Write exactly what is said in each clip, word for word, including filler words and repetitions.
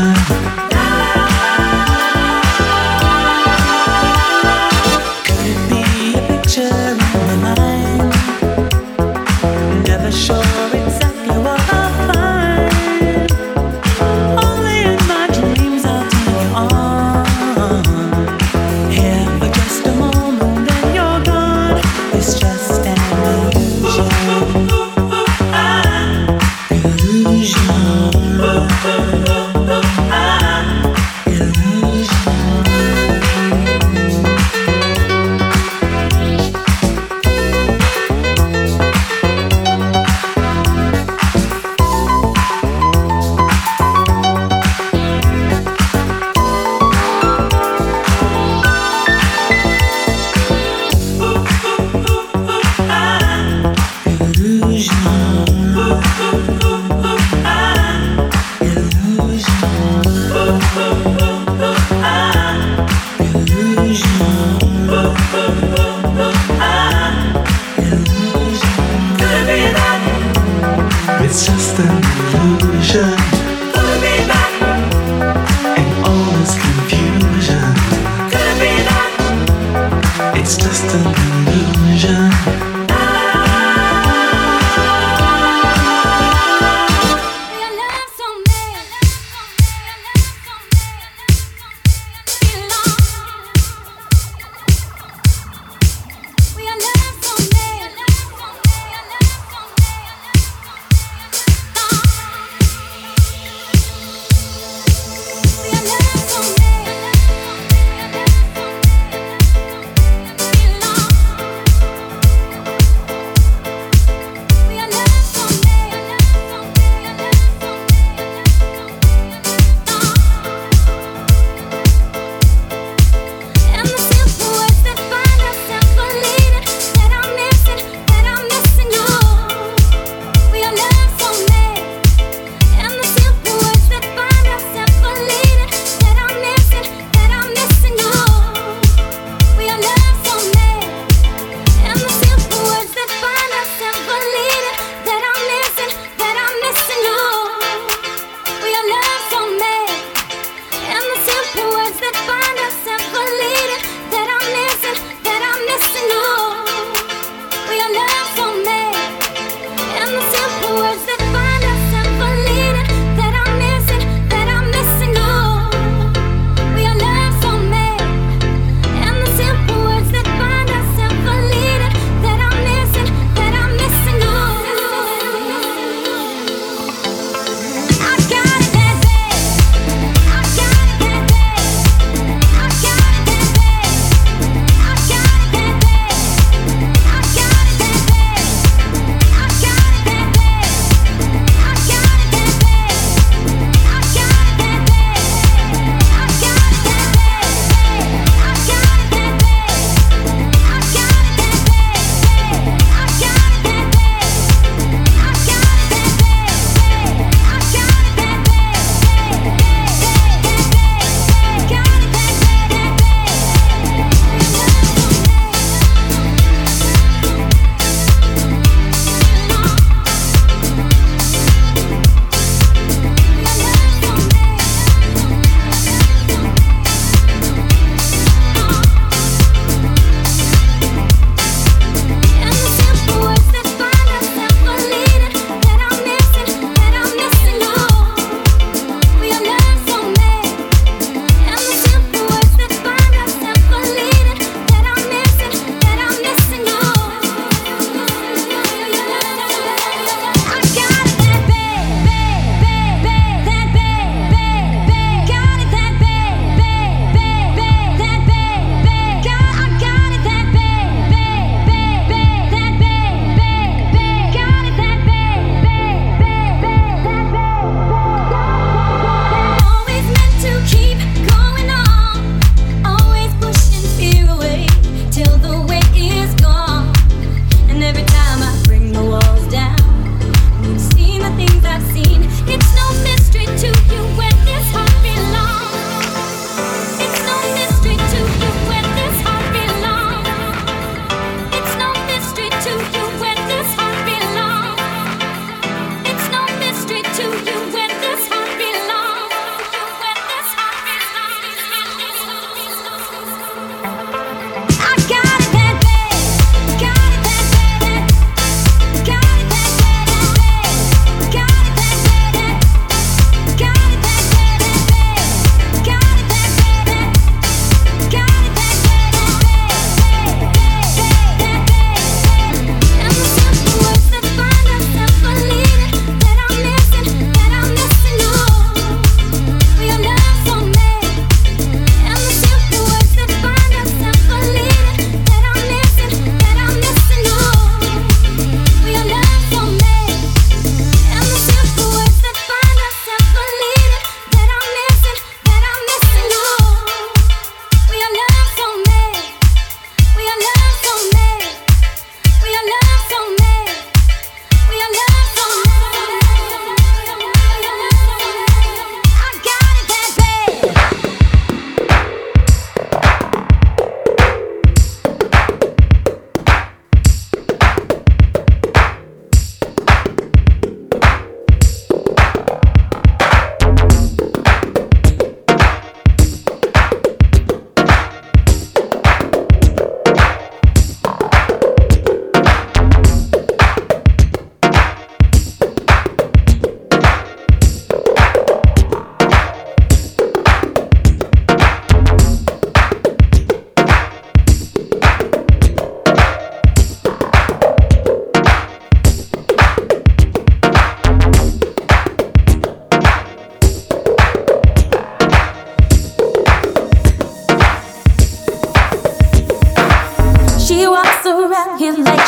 Oh, oh, oh, oh, oh.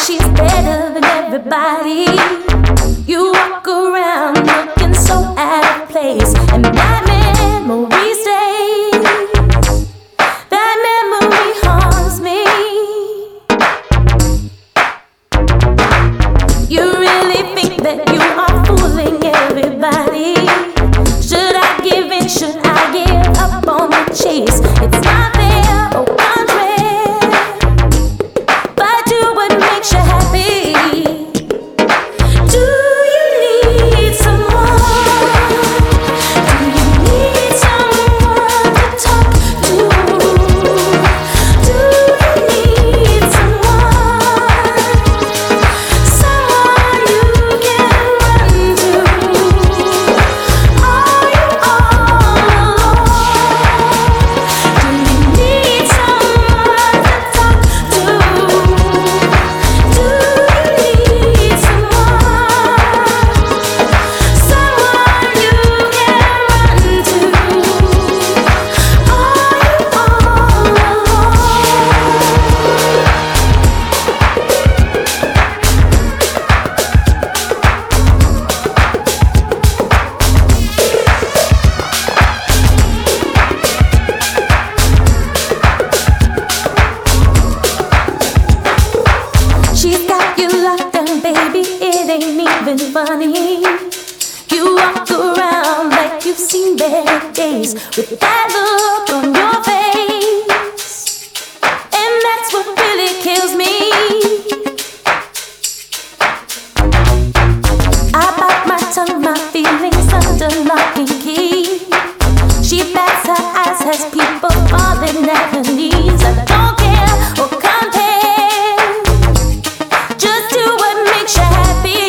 she's better than everybody. You walk around looking so out of place, and that memory stays. That memory haunts me. You really think that you are fooling everybody? Should I give in? Should I give up on the chase? It's not fair, oh contrary, but do what makes you happy. Funny, you walk around like you've seen better days with that look on your face, and that's what really kills me. I bite my tongue, my feelings under lock and key. She bats her eyes, has people falling at her knees. I don't care or compare, just do what makes you happy.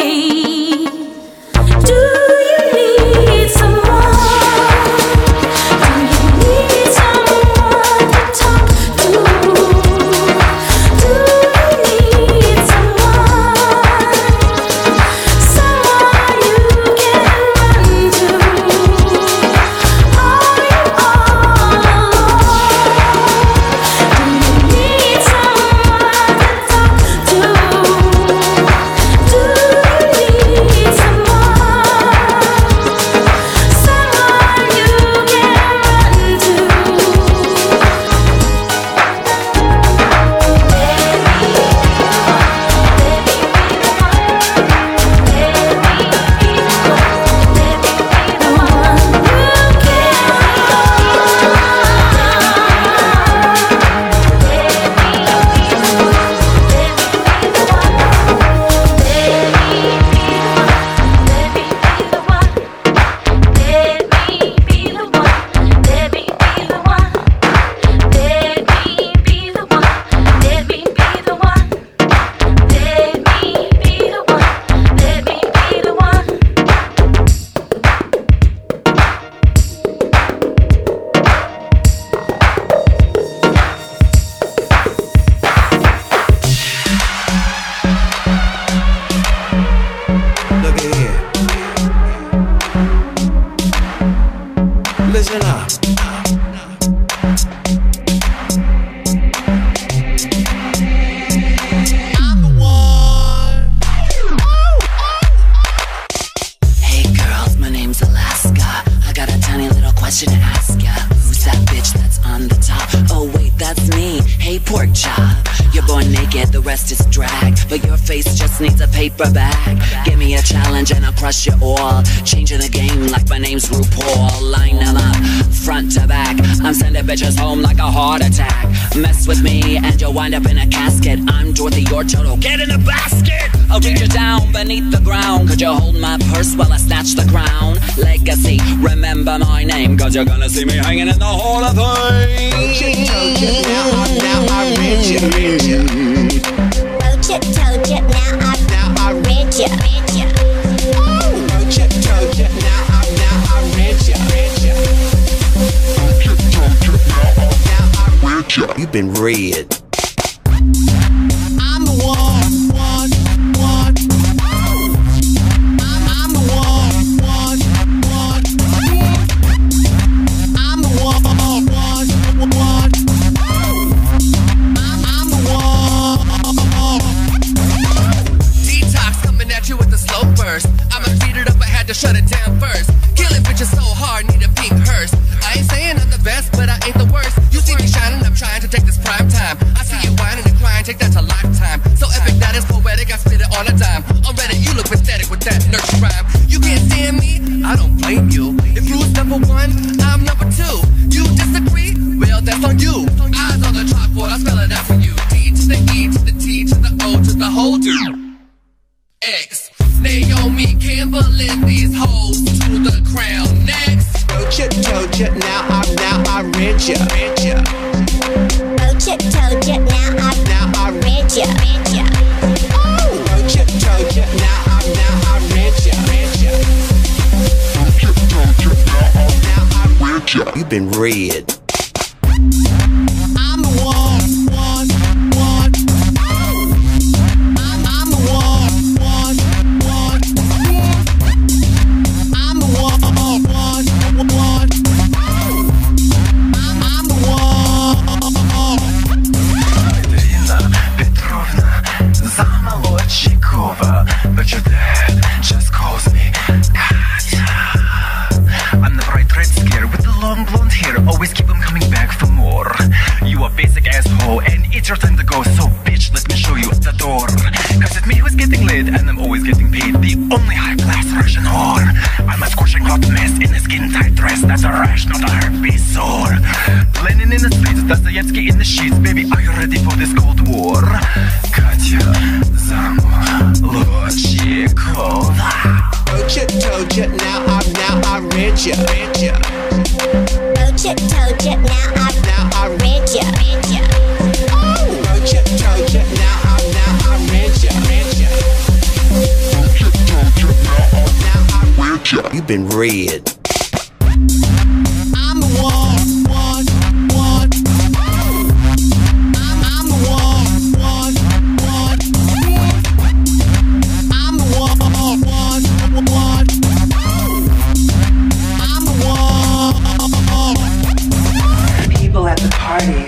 Paper bag, give me a challenge and I'll crush you all. Changing the game like my name's RuPaul. Line them up, front to back. I'm sending bitches home like a heart attack. Mess with me and you'll wind up in a casket. I'm Dorothy, your turtle, get in a basket. I'll reach you down beneath the ground. Could you hold my purse while I snatch the crown? Legacy, remember my name, cause you're gonna see me hanging in the Hall of Fame. Don't you, don't you, now, now I read you, read you. Don't you, don't you, now I read you. I read ya, read ya. Oh, don't you, don't you, now I, now I read ya, read ya. Don't you, don't you, now I, now I read ya. You've been read. I'm the one, one, one. I'm, I'm the one, one, one. I'm the one, one, one, one. I'm, I'm the one. told ya, now I, now I read ya. Wrote ya, told ya, now I, now I read ya. Oh, wrote ya, told ya, now I, now I read ya. Wrote ya, told ya, now I, now I read ya. You've been read. I'm the one, one, one. Oh, I'm, I'm the one, one, one. I'm the one, one, one. Oh, I'm, I'm the one. Ирина Петровна Замолодчикова, but you're dead, just calls me Katya. I'm the bright red scare with the long blonde hair, always keep him coming back for more. You a basic asshole, and it's your time to go. So bitch, let me show you the door. Cause it's me who's getting laid, and I'm always getting paid. The only high-class Russian whore. I'm a scorching hot mess in a skin-tight dress. That's a rash, not a herpes sore. Lenin in the streets, Dostoevsky in the sheets. Baby, are you ready for this cold war? Katya Zamolodchikova. Wrote ya, told ya, now I, now I read ya. Wrote ya, told ya, now I, now I read ya. Oh, wrote ya, told ya, now I, now I read ya. Wrote ya, told ya, now I, now I read ya. You've been read. I'm the one, one, one. Oh, I'm, I'm the one, one, one. I'm the one, one, one. Oh, I'm the one. People at the party,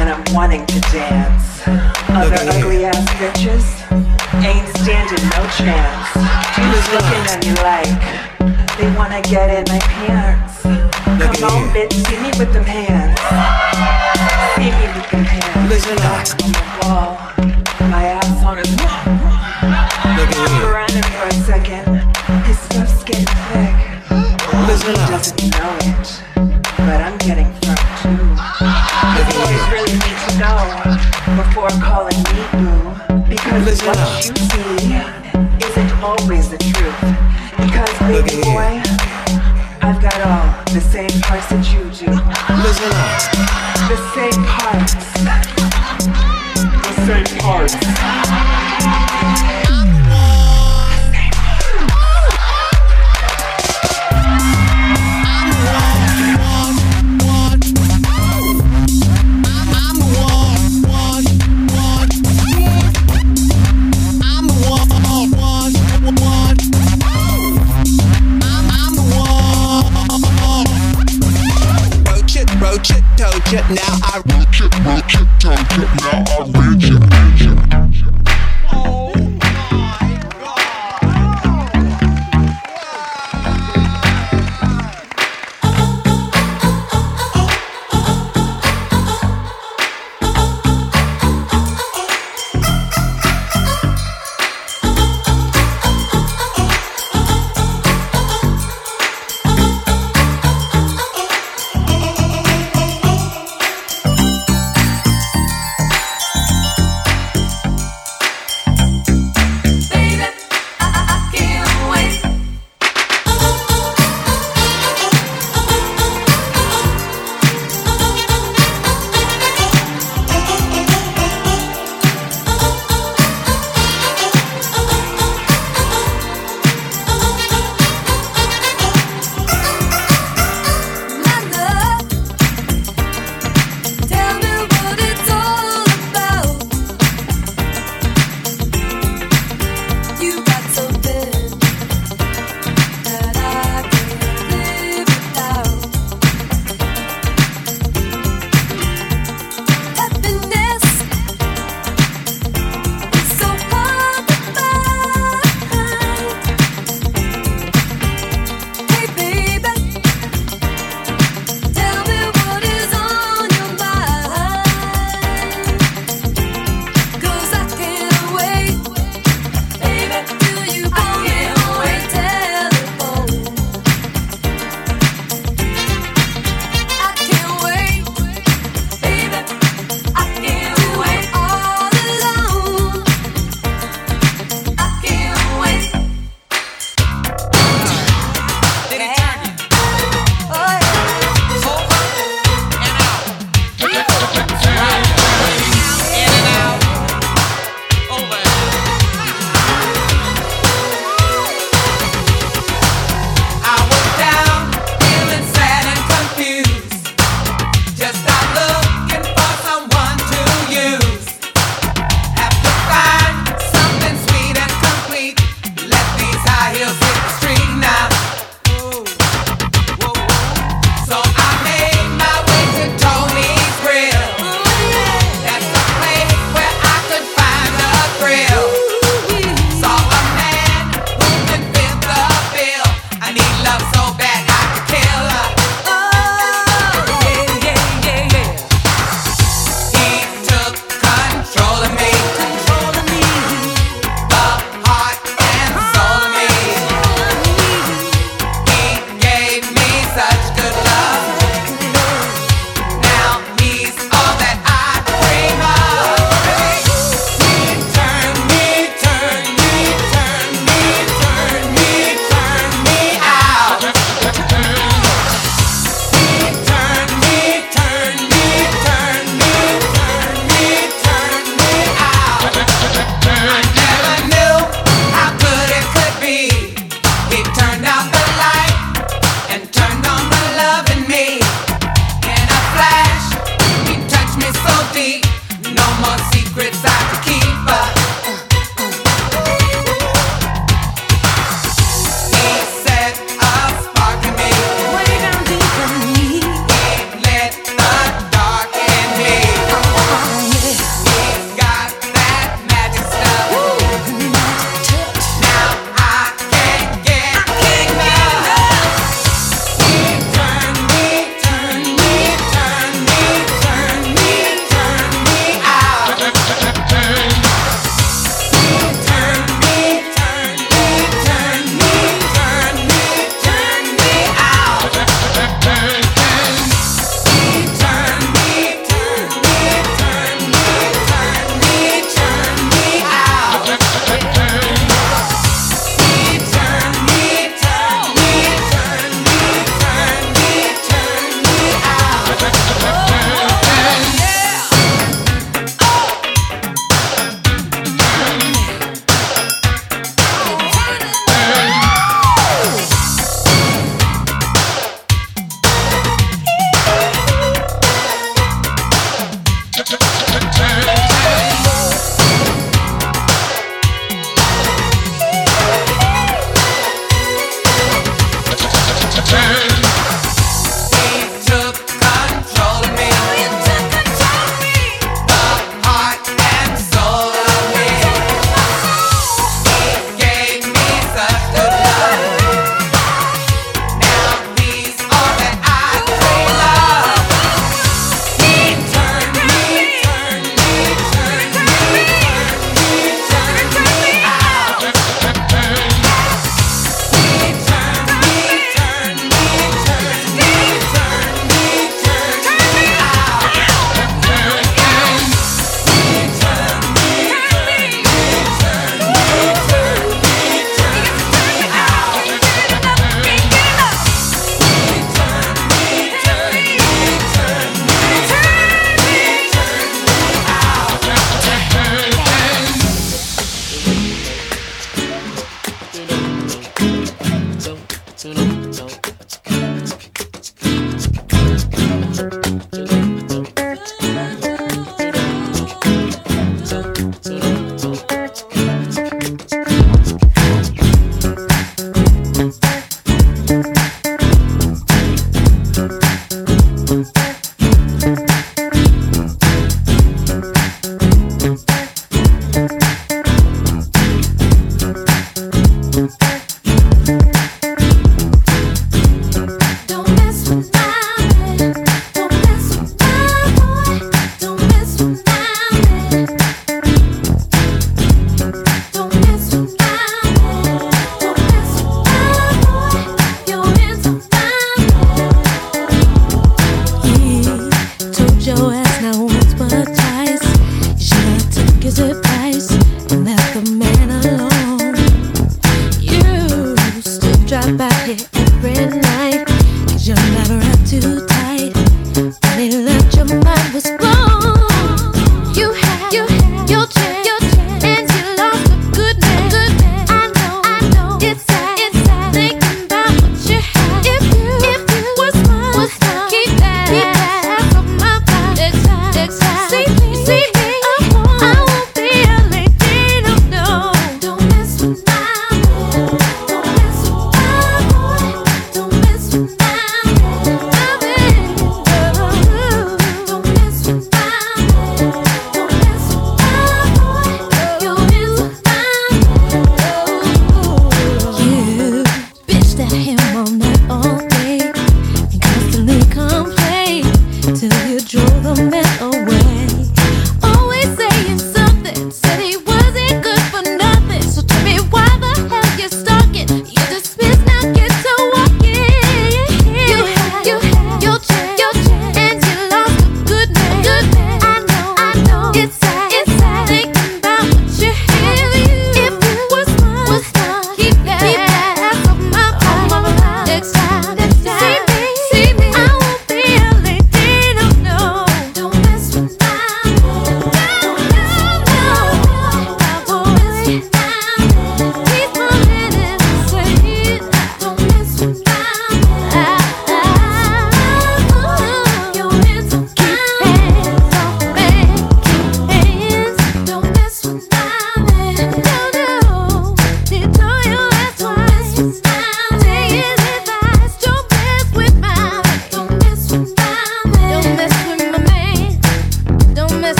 and I'm wanting to dance. Other ugly ass bitches ain't standing no chance. Dudes looking at me like they wanna get in my pants. Come on, bitch, see me with them hands. See me with them hands. Listen up. On the wall, my ass on his wall. Look around him for a second. His stuff's getting thick. Listen up. He doesn't know it, but I'm getting drunk too. The boys really need to know before calling me boo, because Listen what up. you see isn't always the truth. Because baby boy, I've got all the same parts that you do. Listen up. The same parts. The same parts. Wrote ya, told ya, now I wrote ya, wrote ya, told ya, now I read ya, read ya. Oh my God.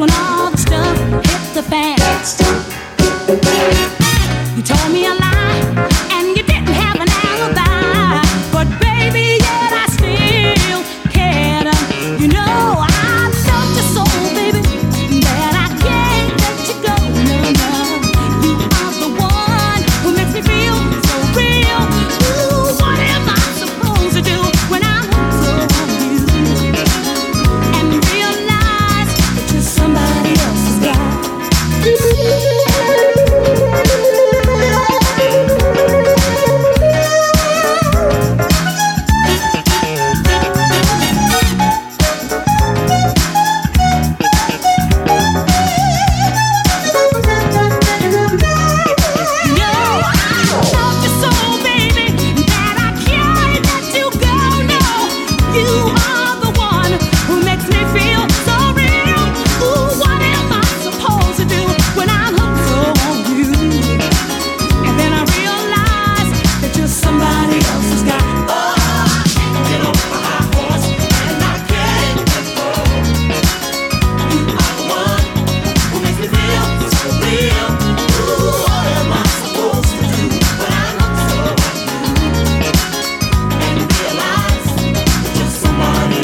That's when all the stuff hit the fan. You told me a lie, and you didn't have an alibi. But baby, yet I still cared. You know I loved you so, baby, that I can't let you go. No, no, you are the one who makes me feel so real. Ooh, what am I supposed to do when I'm so confused and realize that you're somebody else's guy? Somebody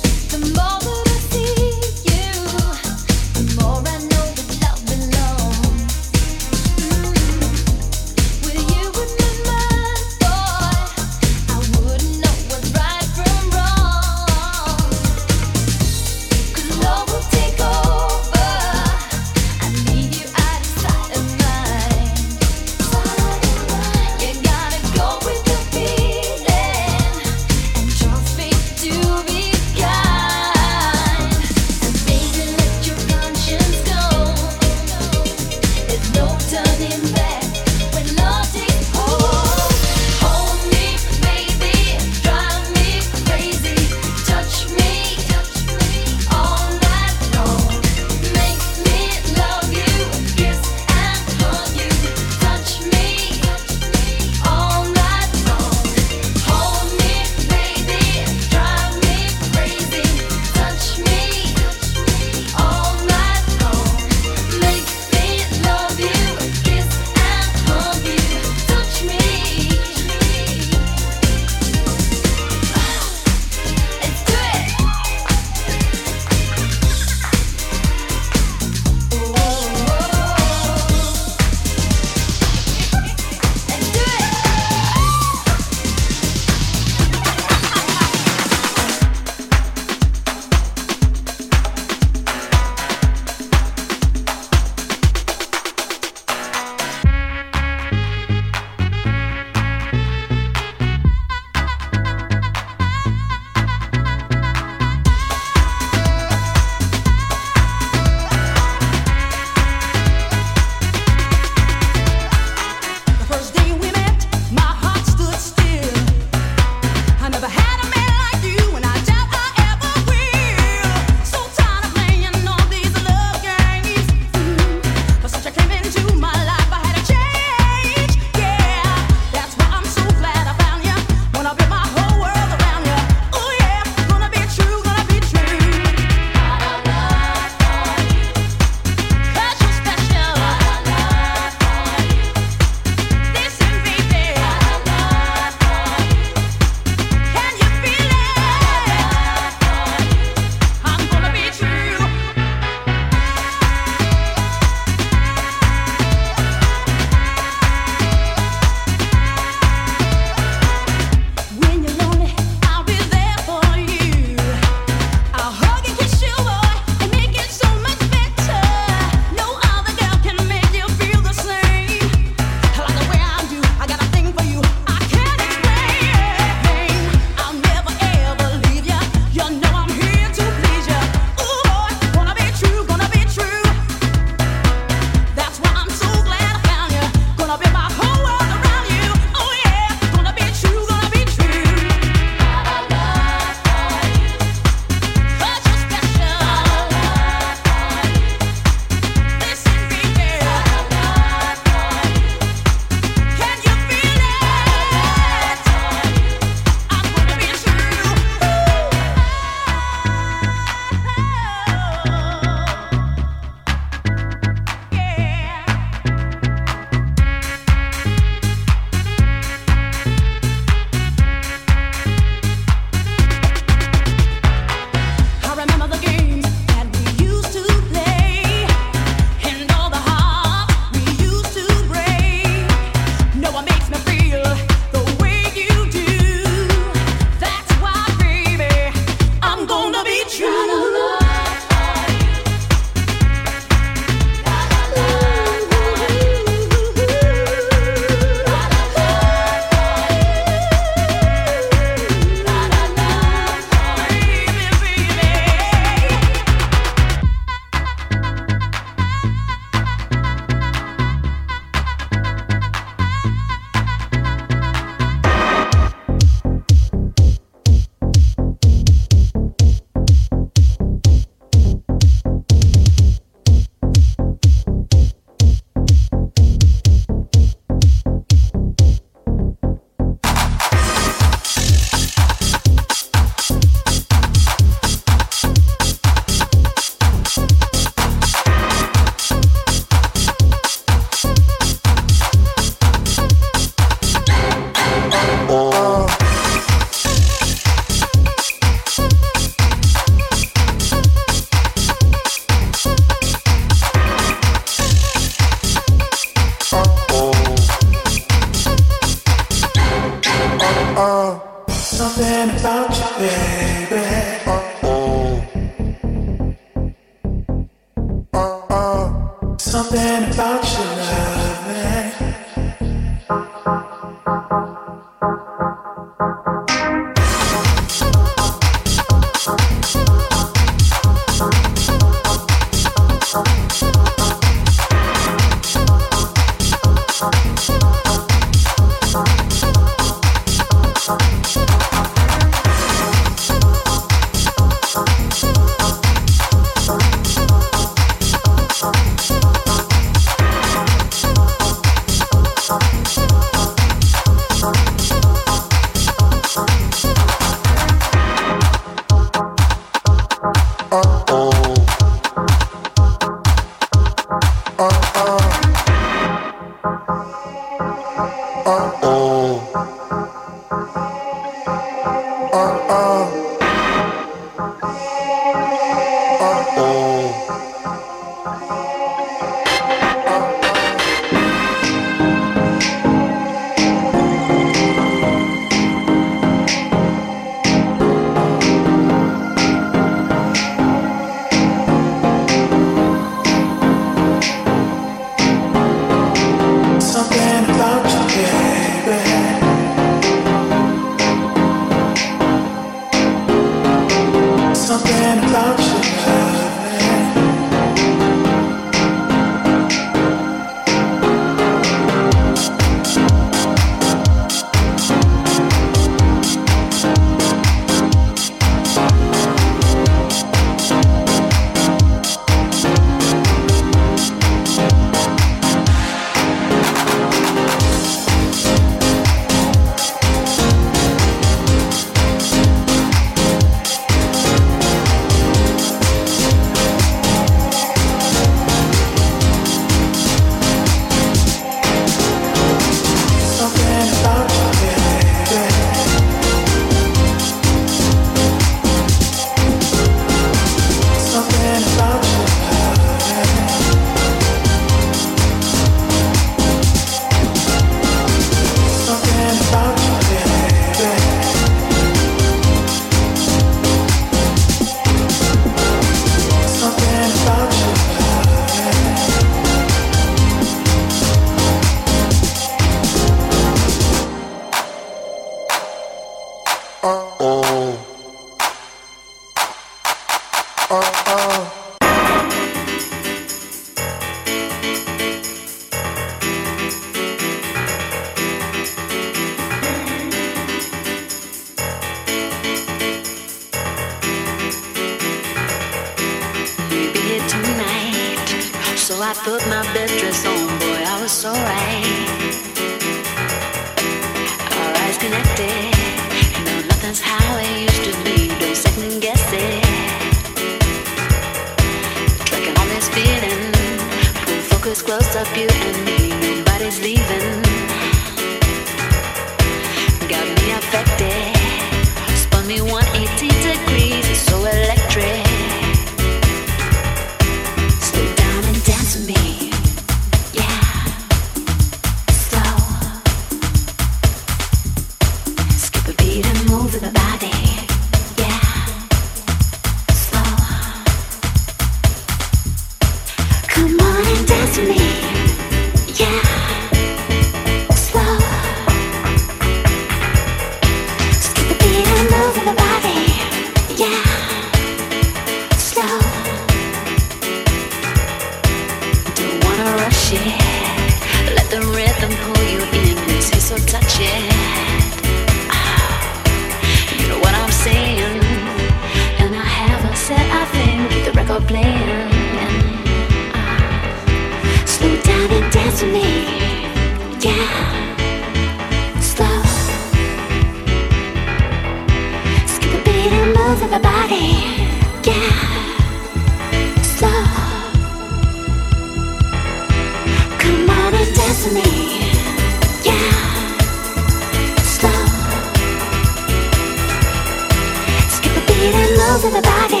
to the body.